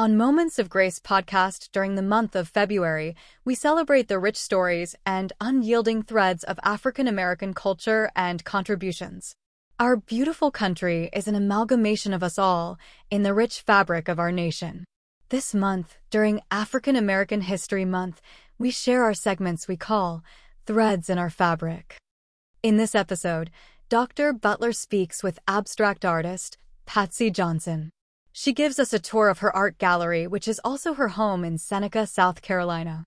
On Moments of Grace podcast during the month of February, we celebrate the rich stories and unyielding threads of African-American culture and contributions. Our beautiful country is an amalgamation of us all in the rich fabric of our nation. This month, during African American History Month, we share our segments we call Threads in Our Fabric. In this episode, Dr. Butler speaks with abstract artist Patsy Johnson. She gives us a tour of her art gallery, which is also her home in Seneca, South Carolina.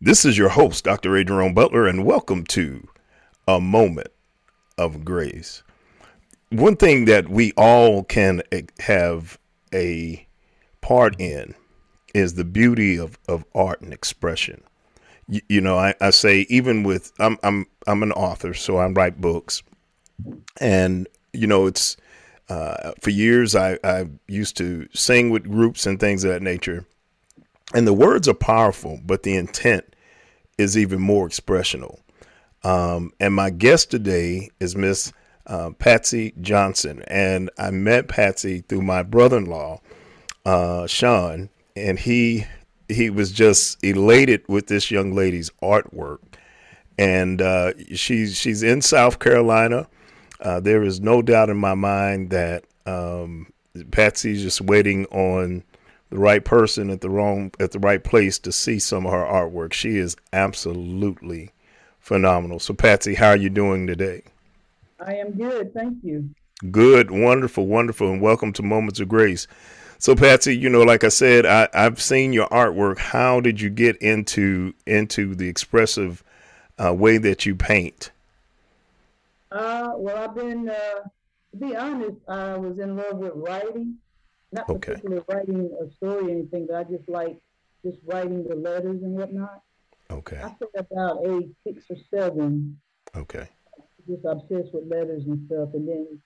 This is your host, Dr. Adrien Butler, and welcome to A Moment of Grace. One thing that we all can have a part in is the beauty of art and expression. I say, even with I'm an author, so I write books, and it's for years I used to sing with groups and things of that nature. And the words are powerful, but the intent is even more expressional. And my guest today is Miss Patsy Johnson. And I met Patsy through my brother-in-law, Sean, and he was just elated with this young lady's artwork. And she's in South Carolina. There is no doubt in my mind that Patsy's just waiting on the right person at the right place to see some of her artwork. She is absolutely phenomenal. So Patsy, how are you doing today? I am good. Thank you. Good. Wonderful. Wonderful. And welcome to Moments of Grace. So Patsy, like I said, I've seen your artwork. How did you get into the expressive way that you paint? Well, I've been, to be honest, I was in love with writing. Not particularly writing a story or anything, but I just like just writing the letters and whatnot. Okay. I think about age 6 or 7. Okay. Just obsessed with letters and stuff. And then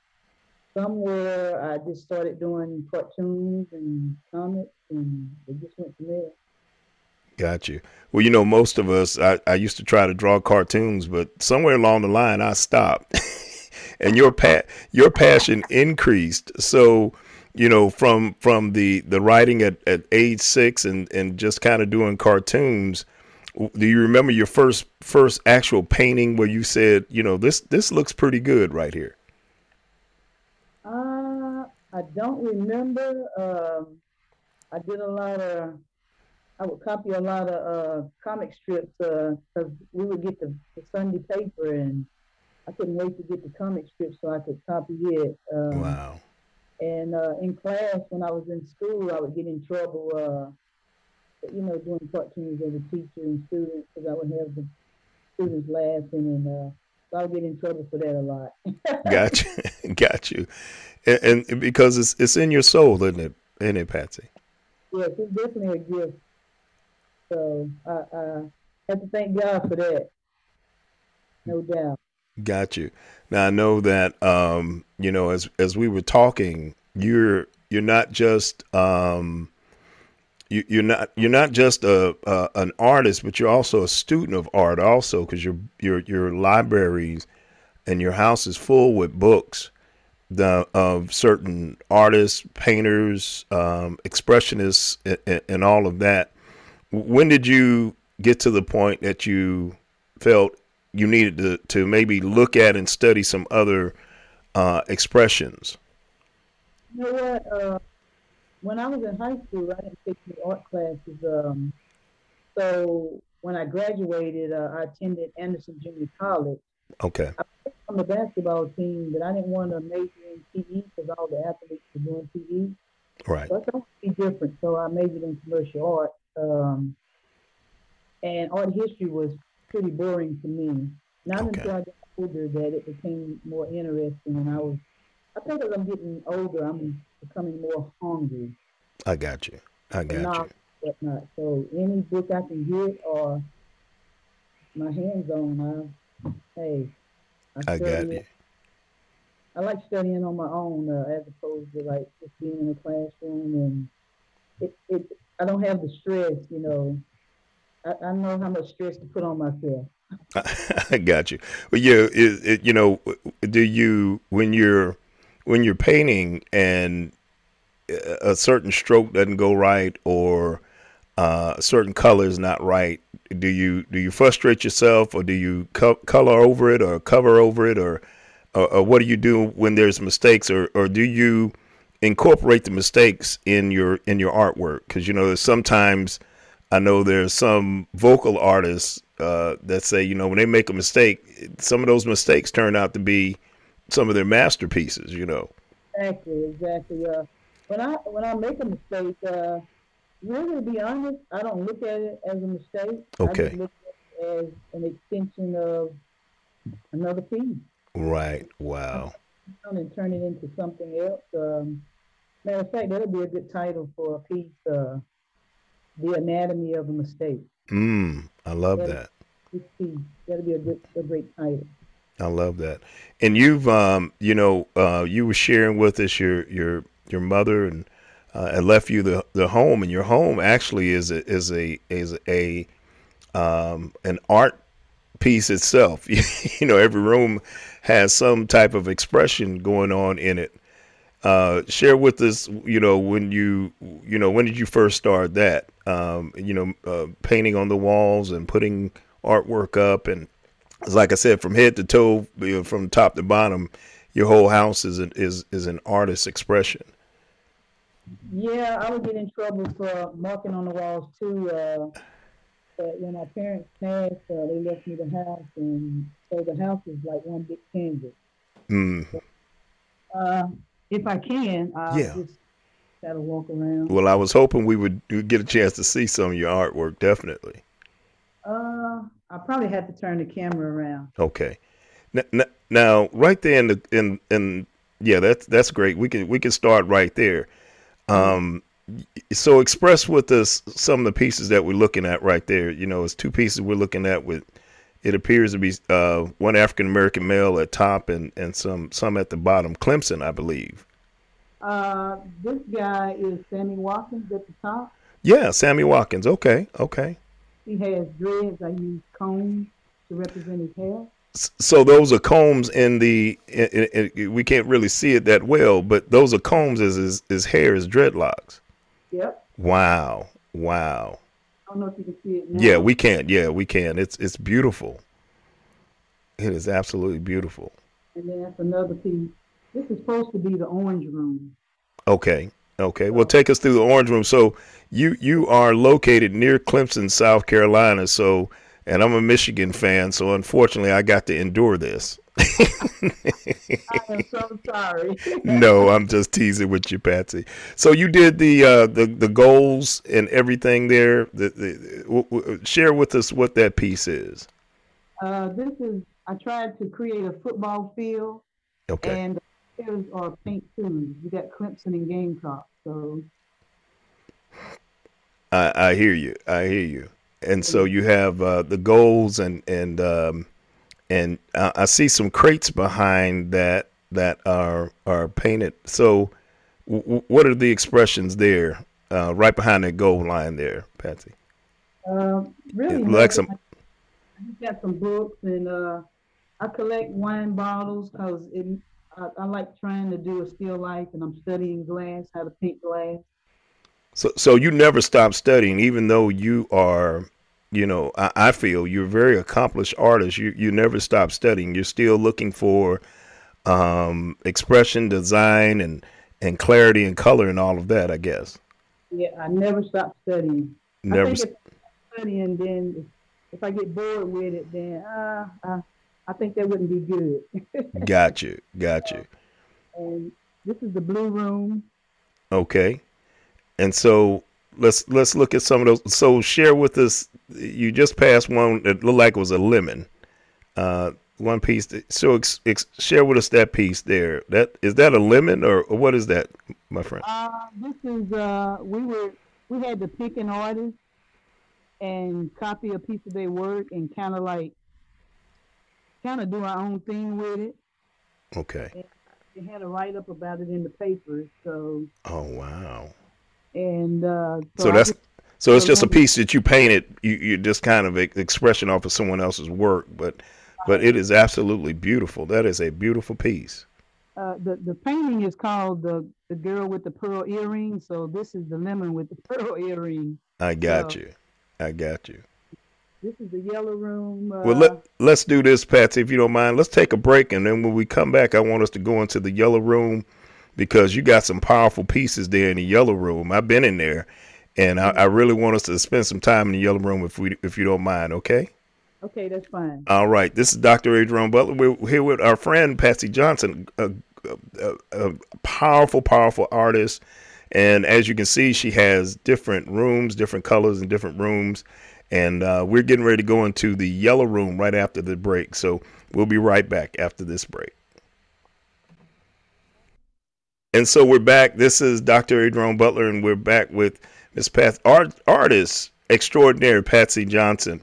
somewhere I just started doing cartoons and comics, and it just went from there. Got you. Well, most of us, I used to try to draw cartoons, but somewhere along the line I stopped. And your passion increased. So, from the writing at age 6 and just kind of doing cartoons, do you remember your first actual painting where you said, this looks pretty good right here? I don't remember. I did I would copy a lot of comic strips because we would get the Sunday paper, and I couldn't wait to get the comic strip so I could copy it. Wow. And in class, when I was in school, I would get in trouble, doing cartoons as a teacher and students, because I would have the students laughing, and so I would get in trouble for that a lot. Got you. And because it's in your soul, isn't it, Patsy? Yes, it's definitely a gift. So I have to thank God for that, no doubt. Got you. Now I know that as we were talking, you're not just you're not just an artist, but you're also a student of art, also because your libraries and your house is full with books of certain artists, painters, expressionists, and all of that. When did you get to the point that you felt you needed to maybe look at and study some other expressions? You know what? When I was in high school, I didn't take any art classes. So when I graduated, I attended Anderson Junior College. Okay. I played on the basketball team, but I didn't want to major in PE because all the athletes were doing PE. Right. So I thought it would be different. So I majored in commercial art, and art history was pretty boring to me. Not until I got older that it became more interesting, and I think as I'm getting older, I'm becoming more hungry. I got you. I got you. Not. So any book I can get or my hands on, I got you. I like studying on my own as opposed to like just being in a classroom, and I don't have the stress, you know. I know how much stress to put on myself. I got you. Well, yeah, you know, do you when you're painting and a certain stroke doesn't go right, or a certain color is not right, do you frustrate yourself, or do you color over it, or cover over it, or what do you do when there's mistakes, or do you incorporate the mistakes in your artwork? Because, you know, sometimes I know there's some vocal artists that say, you know, when they make a mistake, some of those mistakes turn out to be some of their masterpieces, you know. Exactly. When I make a mistake, really, to be honest, I don't look at it as a mistake. Okay. I just look at it as an extension of another piece. Right. Wow. And turn it into something else. Matter of fact, that'll be a good title for a piece, The Anatomy of a Mistake. I love that. That'll be a great title. I love that. And you've, you know, you were sharing with us your mother and left you the home, and your home actually is an art piece itself. You know, every room has some type of expression going on in it. Share with us, you know, when did you first start that, painting on the walls and putting artwork up? And like I said, from head to toe, you know, from top to bottom, your whole house is an artist's expression. Yeah, I would get in trouble for marking on the walls too. But when my parents passed, they left me the house, and so the house is like one big canvas. So, if I can, just gotta walk around. Well, I was hoping we would get a chance to see some of your artwork, definitely. I probably have to turn the camera around. Okay. Now, right there in that's great. We can start right there. So express with us some of the pieces that we're looking at right there. You know, it's two pieces we're looking at with, it appears to be one African-American male at top and some at the bottom. Clemson, I believe. This guy is Sammy Watkins at the top. Yeah, Sammy Watkins. Okay. He has dreads. I use combs to represent his hair. So those are combs we can't really see it that well, but those are combs as his hair is dreadlocks. Yep. Wow. I don't know if you can see it now. Yeah, we can. It's beautiful. It is absolutely beautiful. And then that's another piece. This is supposed to be the orange room. Okay. Well, take us through the orange room. So you are located near Clemson, South Carolina. So, and I'm a Michigan fan, so unfortunately I got to endure this. I am so sorry. No, I'm just teasing with you, Patsy. So you did the goals and everything there. Share with us what that piece is. I tried to create a football field. Okay. And the players are pink too. You got Clemson and Gamecock. So I hear you. And so you have the goals and I see some crates behind that are painted. So what are the expressions there right behind that goal line there, Patsy? Really, I just got some books, and I collect wine bottles because I like trying to do a still life, and I'm studying glass, how to paint glass. So you never stop studying, even though you are, you know, I feel you're a very accomplished artist. You never stop studying. You're still looking for expression, design, and clarity and color and all of that, I guess. Yeah, I never stop studying. If I study, and then if I get bored with it, then I think that wouldn't be good. Got you. And this is the blue room. Okay. And so let's look at some of those. So share with us. You just passed one that looked like it was a lemon. One piece. So share with us that piece there. That is that a lemon or what is that, my friend? This is we had to pick an artist and copy a piece of their work and kind of do our own thing with it. Okay. And they had a write up about it in the paper. So. Oh wow. And so it's just a piece that you painted. You just kind of expression off of someone else's work, but it is absolutely beautiful. That is a beautiful piece. The painting is called the Girl with the Pearl Earring. So this is the lemon with the pearl earring. I got you. This is the yellow room. Well, let's do this, Patsy, if you don't mind. Let's take a break, and then when we come back, I want us to go into the yellow room because you got some powerful pieces there in the yellow room. I've been in there, and I really want us to spend some time in the yellow room if you don't mind, okay? Okay, that's fine. All right. This is Dr. Adrien Butler. We're here with our friend, Patsy Johnson, a powerful, powerful artist. And as you can see, she has different rooms, different colors in different rooms. And we're getting ready to go into the yellow room right after the break. So we'll be right back after this break. And so we're back. This is Dr. Adrien Butler, and we're back with Miss artist extraordinaire, Patsy Johnson.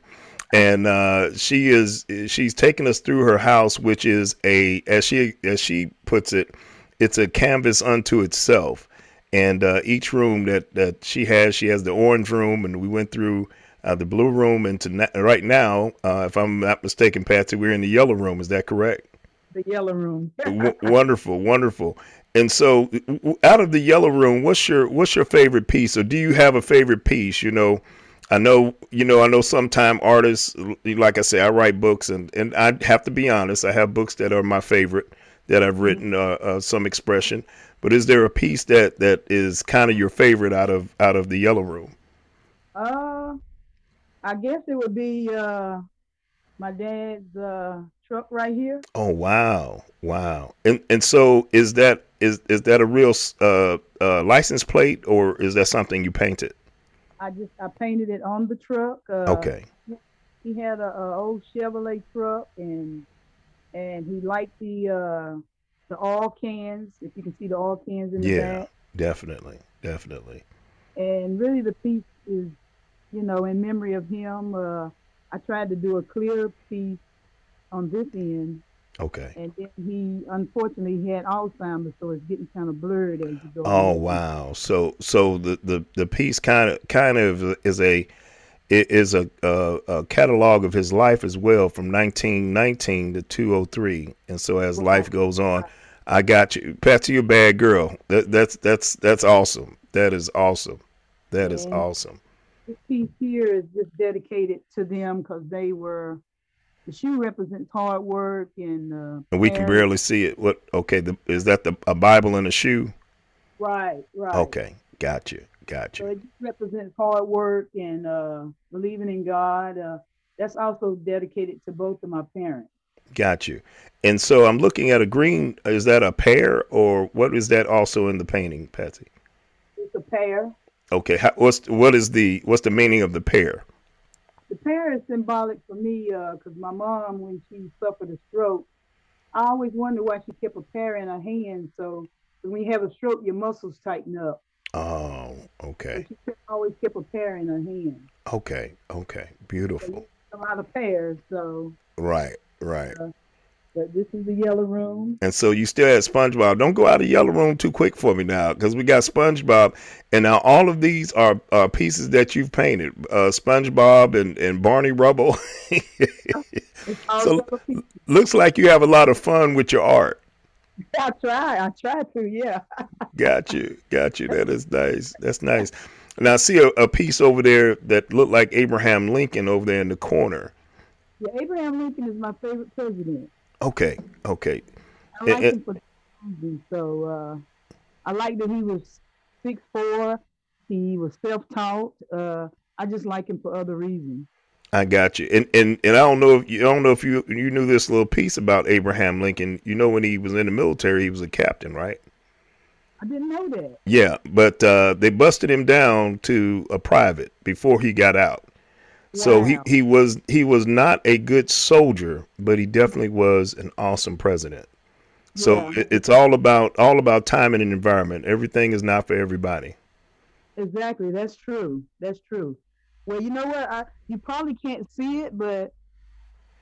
And she's taking us through her house, which is as she puts it, it's a canvas unto itself. And each room that she has the orange room, and we went through the blue room, and right now, if I'm not mistaken, Patsy, we're in the yellow room. Is that correct? The yellow room. Wonderful, wonderful. And so, out of the yellow room, what's your favorite piece, or do you have a favorite piece? I know sometime artists, like I say, I write books and I have to be honest. I have books that are my favorite that I've written, some expression, but is there a piece that is kind of your favorite out of the yellow room? I guess it would be, my dad's, truck right here. Oh, wow. Wow. And so is that a real, license plate, or is that something you painted? I painted it on the truck. Okay. He had a old Chevrolet truck, and he liked the oil cans. If you can see the oil cans in the back. Yeah, definitely. And really, the piece is, in memory of him. I tried to do a clear piece on this end. Okay. And then he unfortunately had Alzheimer's, so it's getting kind of blurred as you go. Oh wow! So the piece kind of is a catalog of his life as well, from 1919 to 203. And so as life goes on, I got you, Patsy. You're a bad girl. That's awesome. That is awesome. That is awesome. This piece here is just dedicated to them because they were. The shoe represents hard work, and we can barely see it. What? Okay, is that a Bible and a shoe? Right. Okay, gotcha. So it represents hard work and believing in God. That's also dedicated to both of my parents. Got you. And so I'm looking at a green. Is that a pear, or what is that also in the painting, Patsy? It's a pear. Okay. What's the meaning of the pear? The pear is symbolic for me because my mom, when she suffered a stroke, I always wondered why she kept a pear in her hand. So when you have a stroke, your muscles tighten up. Oh, okay. So she always kept a pear in her hand. Okay, beautiful. So a lot of pears, so. Right. But this is the yellow room. And so you still had SpongeBob. Don't go out of the yellow room too quick for me now, because we got SpongeBob. And now all of these are pieces that you've painted. SpongeBob and Barney Rubble. So looks like you have a lot of fun with your art. I try to, yeah. Got you. That is nice. That's nice. And I see a piece over there that looked like Abraham Lincoln over there in the corner. Yeah, Abraham Lincoln is my favorite president. Okay. I like him for reason. So I like that he was 6'4". He was self-taught. I just like him for other reasons. I got you. And I don't know if you knew this little piece about Abraham Lincoln. When he was in the military, he was a captain, right? I didn't know that. Yeah, but they busted him down to a private before he got out. Wow. So he was not a good soldier, but he definitely was an awesome president. So yeah. It's all about timing and environment. Everything is not for everybody. Exactly. That's true. That's true. Well, you know what? You probably can't see it, but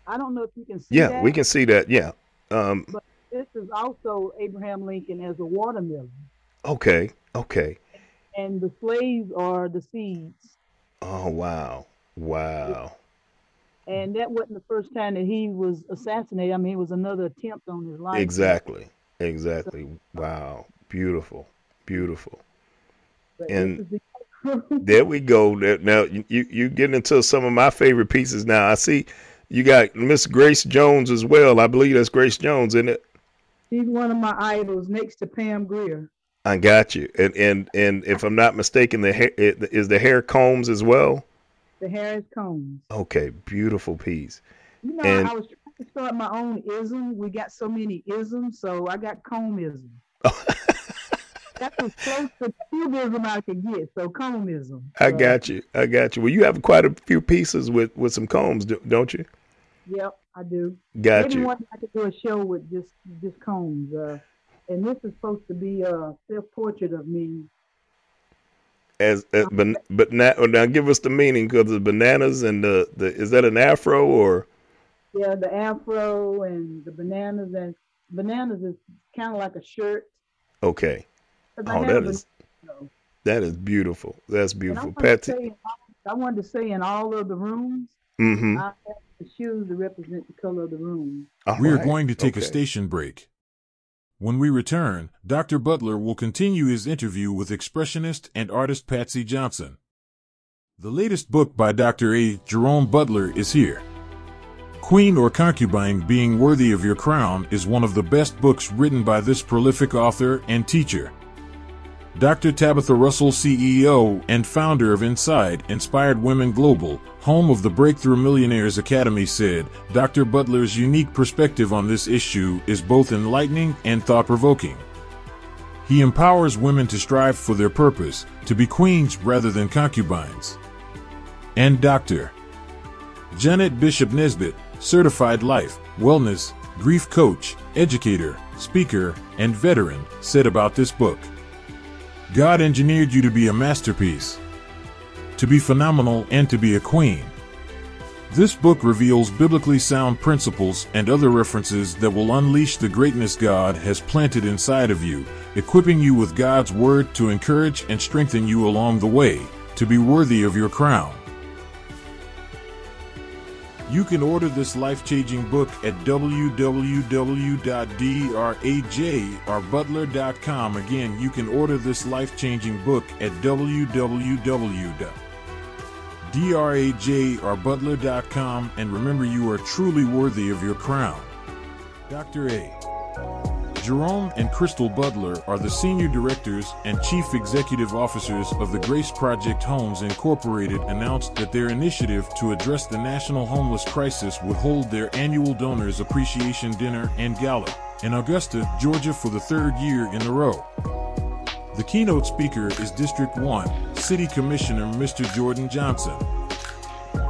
I don't know if you can see that. Yeah, we can see that. Yeah. But this is also Abraham Lincoln as a watermelon. Okay. Okay. And the slaves are the seeds. Oh, wow. Wow. And that wasn't the first time that he was assassinated. I mean, it was another attempt on his life. Exactly. Exactly. So, wow. Beautiful. Beautiful. And there we go. Now you getting into some of my favorite pieces. Now I see you got Miss Grace Jones as well. I believe that's Grace Jones, isn't it? She's one of my idols, next to Pam Grier. I got you. And if I'm not mistaken, the hair combs as well. The hair is combs. Okay, beautiful piece. You know, I was trying to start my own ism. We got so many isms, so I got combism. That's as close to cubism I could get, so combism. I got you. Well, you have quite a few pieces with some combs, don't you? Yep, I do. Got you. I could do a show with just combs. And this is supposed to be a self-portrait of me. But now give us the meaning, because the bananas and the is that an afro or? Yeah, the afro and the bananas, and bananas is kind of like a shirt. Okay. Oh, that is beautiful. That's beautiful, Patsy. I wanted to say in all of the rooms, mm-hmm. I have the shoes that represent the color of the room. We are going to take a station break. When we return, Dr. Butler will continue his interview with expressionist and artist Patsy Johnson. The latest book by Dr. A. Jerome Butler is here. Queen or Concubine, Being Worthy of Your Crown is one of the best books written by this prolific author and teacher. Dr. Tabitha Russell, CEO and founder of Inside Inspired Women Global, home of the Breakthrough Millionaires Academy, said, Dr. Butler's unique perspective on this issue is both enlightening and thought-provoking. He empowers women to strive for their purpose, to be queens rather than concubines. And Dr. Janet Bishop Nesbitt, certified life, wellness, grief coach, educator, speaker, and veteran, said about this book, God engineered you to be a masterpiece, to be phenomenal, and to be a queen. This book reveals biblically sound principles and other references that will unleash the greatness God has planted inside of you, equipping you with God's word to encourage and strengthen you along the way, to be worthy of your crown. You can order this life-changing book at www.drajrbutler.com. Again, you can order this life-changing book at www.drajrbutler.com. And remember, you are truly worthy of your crown. Dr. A. Jerome and Crystal Butler are the senior directors and chief executive officers of the Grace Project Homes Incorporated, announced that their initiative to address the national homeless crisis would hold their annual Donors Appreciation Dinner and Gala in Augusta, Georgia for the third year in a row. The keynote speaker is District 1 City Commissioner Mr. Jordan Johnson.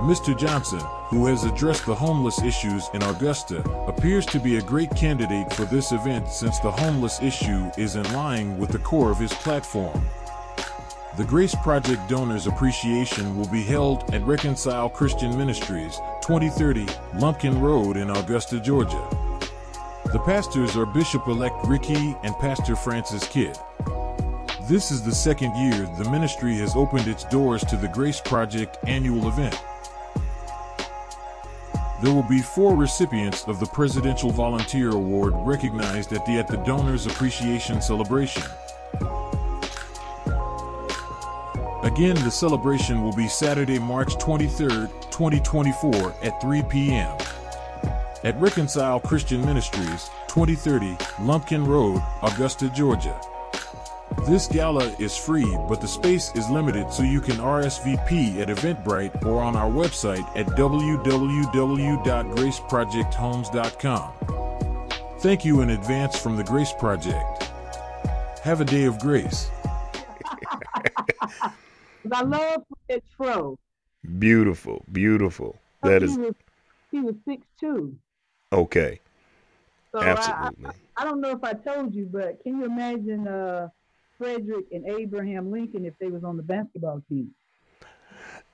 Mr. Johnson, who has addressed the homeless issues in Augusta, appears to be a great candidate for this event since the homeless issue is in line with the core of his platform. The Grace Project Donors Appreciation will be held at Reconcile Christian Ministries, 2030 Lumpkin Road in Augusta, Georgia. The pastors are Bishop-elect Ricky and Pastor Francis Kidd. This is the second year the ministry has opened its doors to the Grace Project annual event. There will be 4 recipients of the Presidential Volunteer Award recognized at the Donors Appreciation Celebration. Again, the celebration will be Saturday, March 23, 2024 at 3 p.m. at Reconcile Christian Ministries, 2030 Lumpkin Road, Augusta, Georgia. This gala is free, but the space is limited, so you can RSVP at Eventbrite or on our website at www.graceprojecthomes.com. Thank you in advance from the Grace Project. Have a day of grace. I love that intro. Beautiful, beautiful. So that he was 6'2". Okay. So absolutely. I don't know if I told you, but can you imagine Frederick and Abraham Lincoln if they was on the basketball team?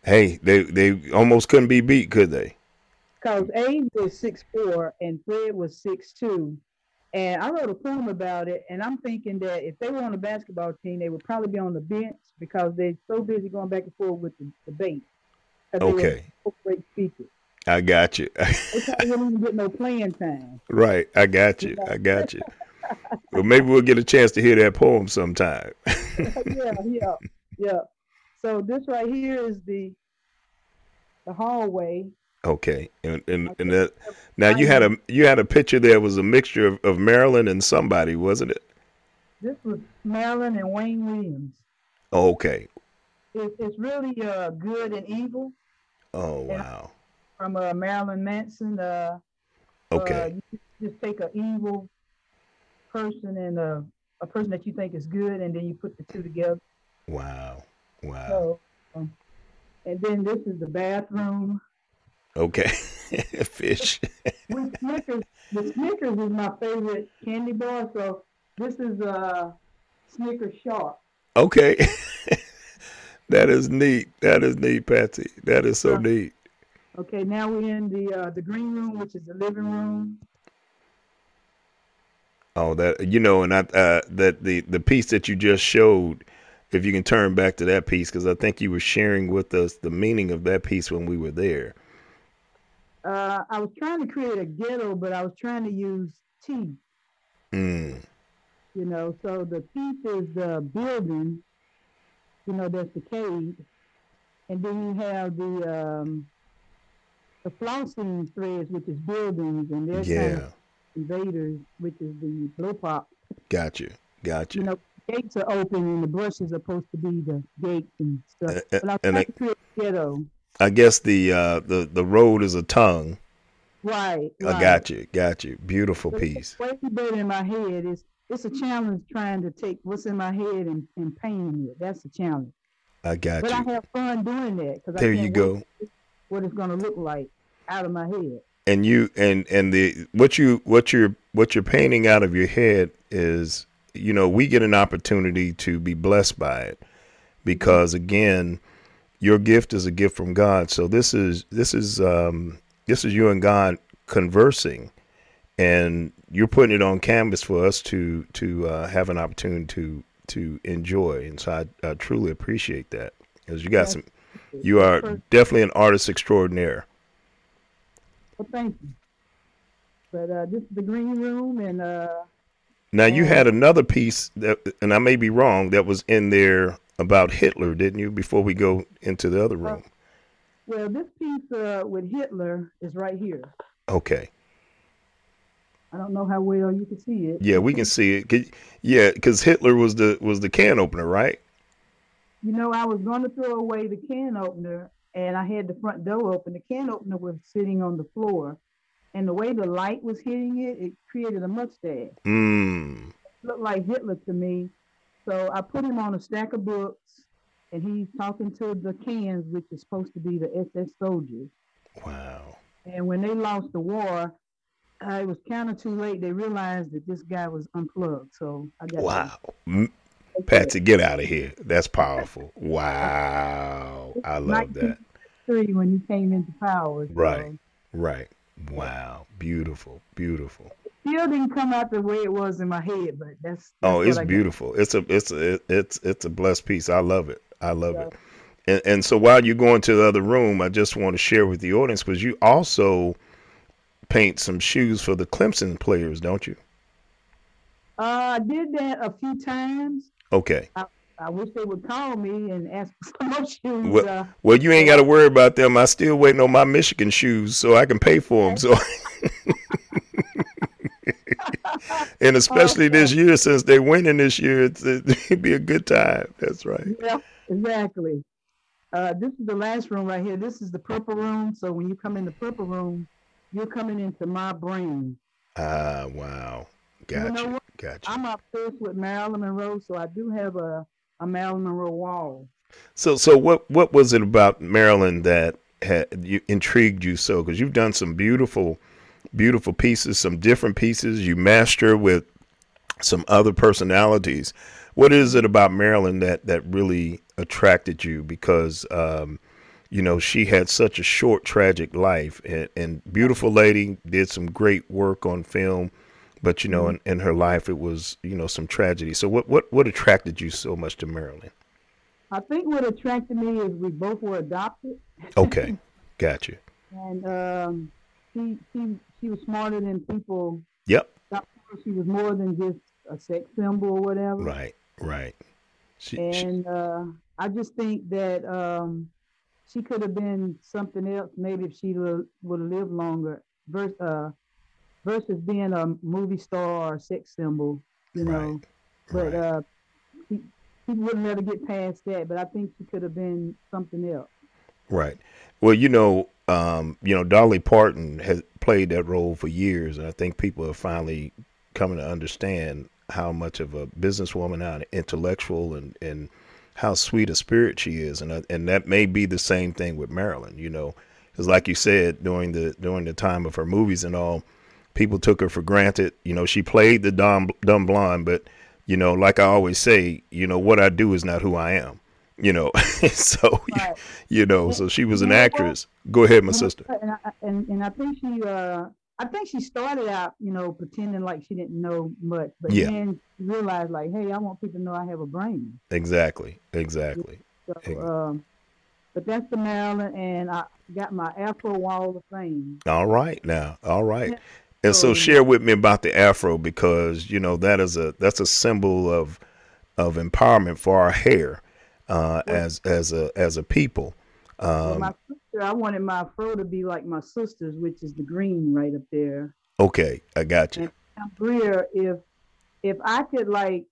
Hey, they almost couldn't be beat, could they? Because Abe was 6'4" and Fred was 6'2". And I wrote a poem about it, and I'm thinking that if they were on the basketball team, they would probably be on the bench because they're so busy going back and forth with the debate. Okay. So great speakers. I got you. They don't even get no playing time. Right. I got you. I got you. Well, maybe we'll get a chance to hear that poem sometime. Yeah. So this right here is the hallway. Okay, and that, now you had a picture there was a mixture of Marilyn and somebody, wasn't it? This was Marilyn and Wayne Williams. Oh, okay. It's really good and evil. Oh wow! From Marilyn Manson. Okay. You just take an evil person and a person that you think is good, and then you put the two together. Wow. So, and then this is the bathroom. Okay. Fish. The Snickers is my favorite candy bar, so this is a Snickers shark. Okay. That is neat, Patsy. That is so neat. Okay, now we're in the green room, which is the living room. Oh, that and I that the piece that you just showed, if you can turn back to that piece, because I think you were sharing with us the meaning of that piece when we were there. I was trying to create a ghetto, but I was trying to use teeth. So the teeth is the building, that's decayed. And then you have the flossing threads, which is buildings, and there's kind of invaders, which is the blow pop. Gotcha. Gates are open and the brushes are supposed to be the gates and stuff. But I was trying to create a ghetto. I guess the road is a tongue. Right. I got you. Beautiful piece. Way better in my head. It's a challenge trying to take what's in my head and painting it. That's a challenge. I got but you. But I have fun doing that because there I can't you go. What it's going to look like out of my head. And you and the what you're painting out of your head is we get an opportunity to be blessed by it because again. Your gift is a gift from God. So this is you and God conversing, and you're putting it on canvas for us to have an opportunity to enjoy. And so I truly appreciate that because you are definitely an artist extraordinaire. Well, thank you. But this is the green room, and now you had another piece that, and I may be wrong, that was in there. About Hitler, didn't you, before we go into the other room? Well, this piece with Hitler is right here. Okay. I don't know how well you can see it. Yeah, we can see it. Yeah, because Hitler was the can opener, right? I was going to throw away the can opener, and I had the front door open. The can opener was sitting on the floor, and the way the light was hitting it, it created a mustache. It looked like Hitler to me. So I put him on a stack of books, and he's talking to the cans, which is supposed to be the SS soldiers. Wow. And when they lost the war, it was kind of too late. They realized that this guy was unplugged. So I got Patsy, get out of here. That's powerful. Wow. I love that. When you came into power. So. Right. Wow. Beautiful. Still didn't come out the way it was in my head, but that's it's beautiful. It's a blessed piece. I love it. I love it. And so while you're going to the other room, I just want to share with the audience because you also paint some shoes for the Clemson players, don't you? I did that a few times. Okay. I wish they would call me and ask for some more shoes. Well, you ain't got to worry about them. I still waiting on my Michigan shoes, so I can pay for them. So. And especially this year, since they're winning this year, it'd be a good time. That's right. Yeah, exactly. This is the last room right here. This is the purple room. So when you come in the purple room, you're coming into my brain. Ah, wow. Gotcha. I'm obsessed with Marilyn Monroe, so I do have a Marilyn Monroe wall. So what was it about Marilyn that intrigued you so? Because you've done some beautiful, beautiful pieces, some different pieces. You master with some other personalities. What is it about Marilyn that really attracted you? Because, you know, she had such a short, tragic life, and beautiful lady, did some great work on film. But, you know, in her life, it was, you know, some tragedy. So what attracted you so much to Marilyn? I think what attracted me is we both were adopted. Okay. Gotcha. And she was smarter than people. Yep. She was more than just a sex symbol or whatever. Right. I just think that she could have been something else maybe if she would have lived longer versus being a movie star or a sex symbol, you know. But she wouldn't let her get past that, but I think she could have been something else. Right. Well, you know, Dolly Parton has played that role for years, and I think people are finally coming to understand how much of a businesswoman, how an intellectual, and how sweet a spirit she is, and that may be the same thing with Marilyn. You know, because like you said, during the time of her movies and all, people took her for granted. You know, she played the dumb blonde, but you know, like I always say, you know, what I do is not who I am. You know, so right. You know, so she was an actress. Go ahead, my sister. And I think she started out, you know, pretending like she didn't know much, but then realized like, hey, I want people to know I have a brain. Exactly. So, but that's the Maryland, and I got my Afro Wall of Fame. All right. Yeah. And so share with me about the Afro, because you know that's a symbol of empowerment for our hair. As a people. My sister, I wanted my afro to be like my sister's, which is the green right up there. Okay, I got you. And Pam Grier, if I could like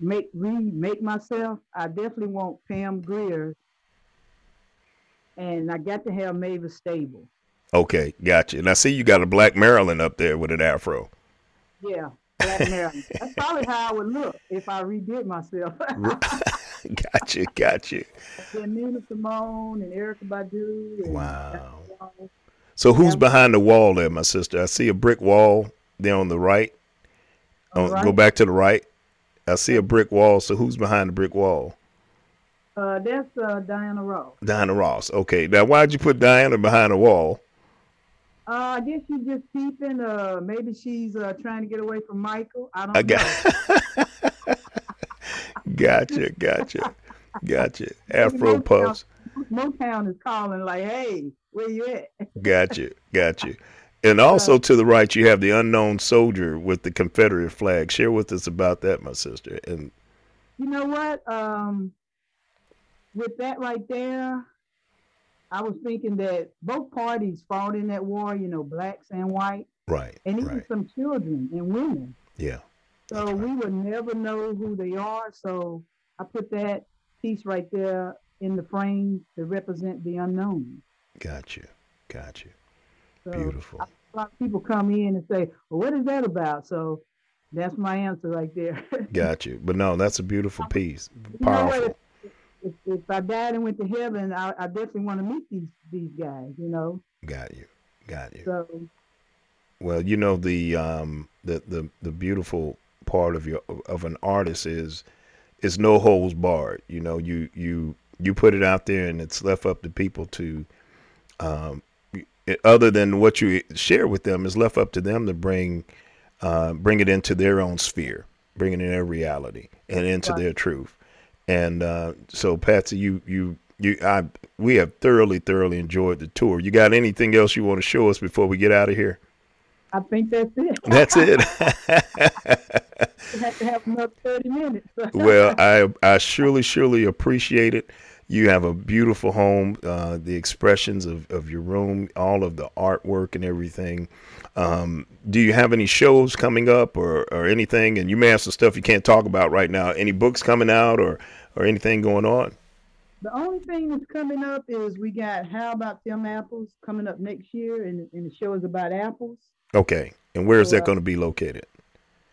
remake myself, I definitely want Pam Grier, and I got to have Mavis Staples. Okay, got you. And I see you got a black Marilyn up there with an afro. Yeah, black Marilyn. That's probably how I would look if I redid myself. Gotcha. And Nina Simone and Erykah Badu. And wow. So who's behind the wall there, my sister? I see a brick wall there on the right. Go back to the right. I see a brick wall. So who's behind the brick wall? That's Diana Ross. Okay. Now, why'd you put Diana behind the wall? I guess she's just peeping. Maybe she's trying to get away from Michael. I don't know. Gotcha. Afro puffs. Motown is calling like, hey, where you at? Gotcha. And also to the right, you have the unknown soldier with the Confederate flag. Share with us about that, my sister. And you know what? With that right there, I was thinking that both parties fought in that war, you know, blacks and whites. Right. And even some children and women. Yeah. So we would never know who they are. So I put that piece right there in the frame to represent the unknown. Gotcha. So beautiful. A lot of people come in and say, well, what is that about? So that's my answer right there. Gotcha. But no, that's a beautiful piece. Powerful. You know, if I died and went to heaven, I definitely want to meet these guys, you know. Got you. So, well, you know, the beautiful part of an artist is no holds barred. You know, you put it out there, and it's left up to people to, other than what you share with them, it's left up to them to bring it into their own sphere, bring it in their reality and into their truth. And so, Patsy, we have thoroughly enjoyed the tour. You got anything else you want to show us before we get out of here? I think that's it. That's it. We have to have another 30 minutes. Well, I surely appreciate it. You have a beautiful home. The expressions of your room, all of the artwork and everything. Do you have any shows coming up or anything? And you may have some stuff you can't talk about right now. Any books coming out or anything going on? The only thing that's coming up is we got How About Them Apples coming up next year, and the show is about apples. Okay. And where is that going to be located?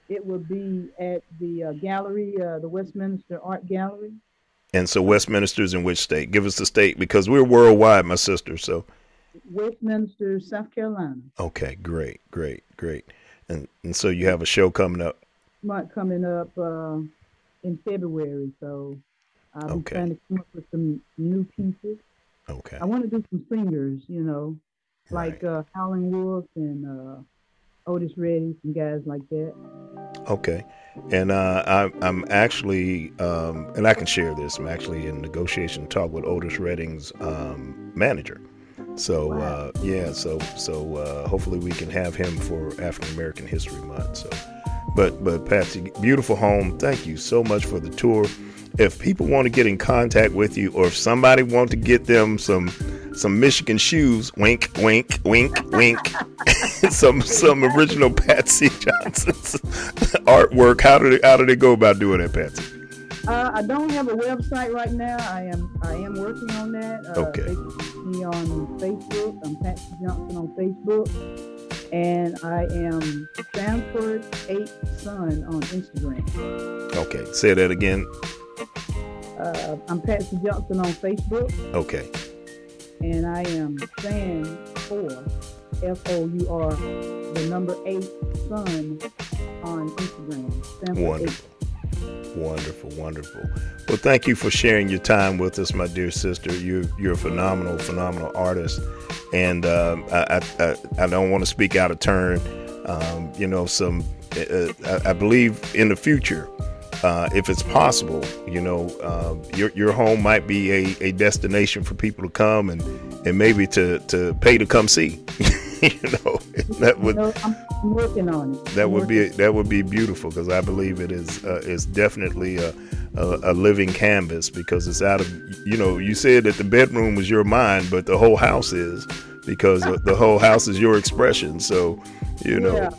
It will be at the gallery, the Westminster Art Gallery. And so Westminster's in which state? Give us the state, because we're worldwide, my sister. So Westminster, South Carolina. Okay, great, great, great. And so you have a show coming up. Right, coming up in February. So I'm trying to come up with some new pieces. Okay. I want to do some singers, you know, like Howling Wolf and Otis Redding, some guys like that. Okay. And I'm actually, and I can share this, I'm actually in negotiation talk with Otis Redding's manager. So, yeah, so hopefully we can have him for African American History Month. So, but Patsy, beautiful home. Thank you so much for the tour. If people want to get in contact with you, or if somebody wants to get them some Michigan shoes, wink, wink, wink, wink, some original Patsy Johnson's artwork, how do they go about doing that, Patsy? I don't have a website right now. I am working on that. Okay. They can see me on Facebook. I'm Patsy Johnson on Facebook, and I am Sanford 8 Son on Instagram. Okay, say that again. I'm Patsy Johnson on Facebook. Okay. And I am Sanford, F-O-U-R, the number 8 Son on Instagram. Sanford. Wonderful. Wonderful, wonderful. Well, thank you for sharing your time with us, my dear sister. You're a phenomenal, phenomenal artist, and I don't want to speak out of turn. You know, I believe in the future, if it's possible, you know, your home might be a destination for people to come and maybe to pay to come see. You know, that would. I'm working on it. That would be beautiful, because I believe it is definitely a living canvas, because it's out of, you know, you said that the bedroom was your mind, but the whole house is, because the whole house is your expression. So, you know,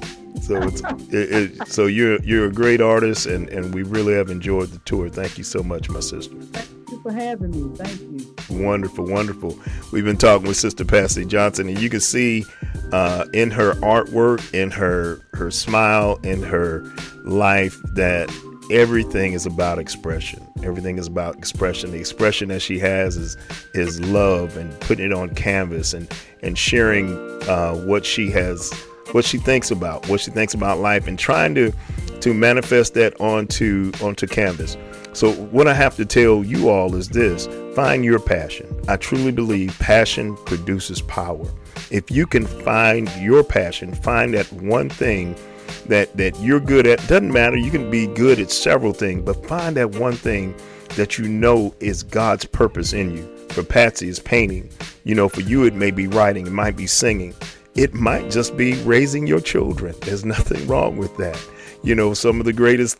so so you're a great artist, and we really have enjoyed the tour. Thank you so much, my sister. For having me. Thank you. Wonderful, wonderful. We've been talking with Sister Patsy Johnson, and you can see in her artwork, in her smile, in her life, that everything is about expression. Everything is about expression. The expression that she has is love, and putting it on canvas, and sharing what she thinks about life, and trying to manifest that onto canvas. So what I have to tell you all is this: find your passion. I truly believe passion produces power. If you can find your passion, find that one thing that you're good at. Doesn't matter. You can be good at several things, but find that one thing that you know is God's purpose in you. For Patsy, it's painting. You know, for you, it may be writing. It might be singing. It might just be raising your children. There's nothing wrong with that. You know, some of the greatest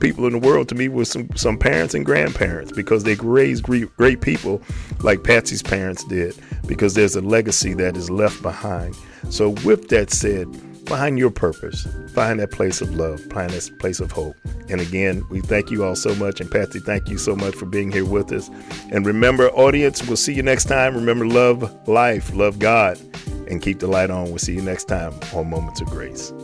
people in the world to me were some parents and grandparents, because they raised great people like Patsy's parents did, because there's a legacy that is left behind. So with that said, find your purpose, find that place of love, find that place of hope. And again, we thank you all so much. And Patsy, thank you so much for being here with us. And remember, audience, we'll see you next time. Remember, love life, love God, and keep the light on. We'll see you next time on Moments of Grace.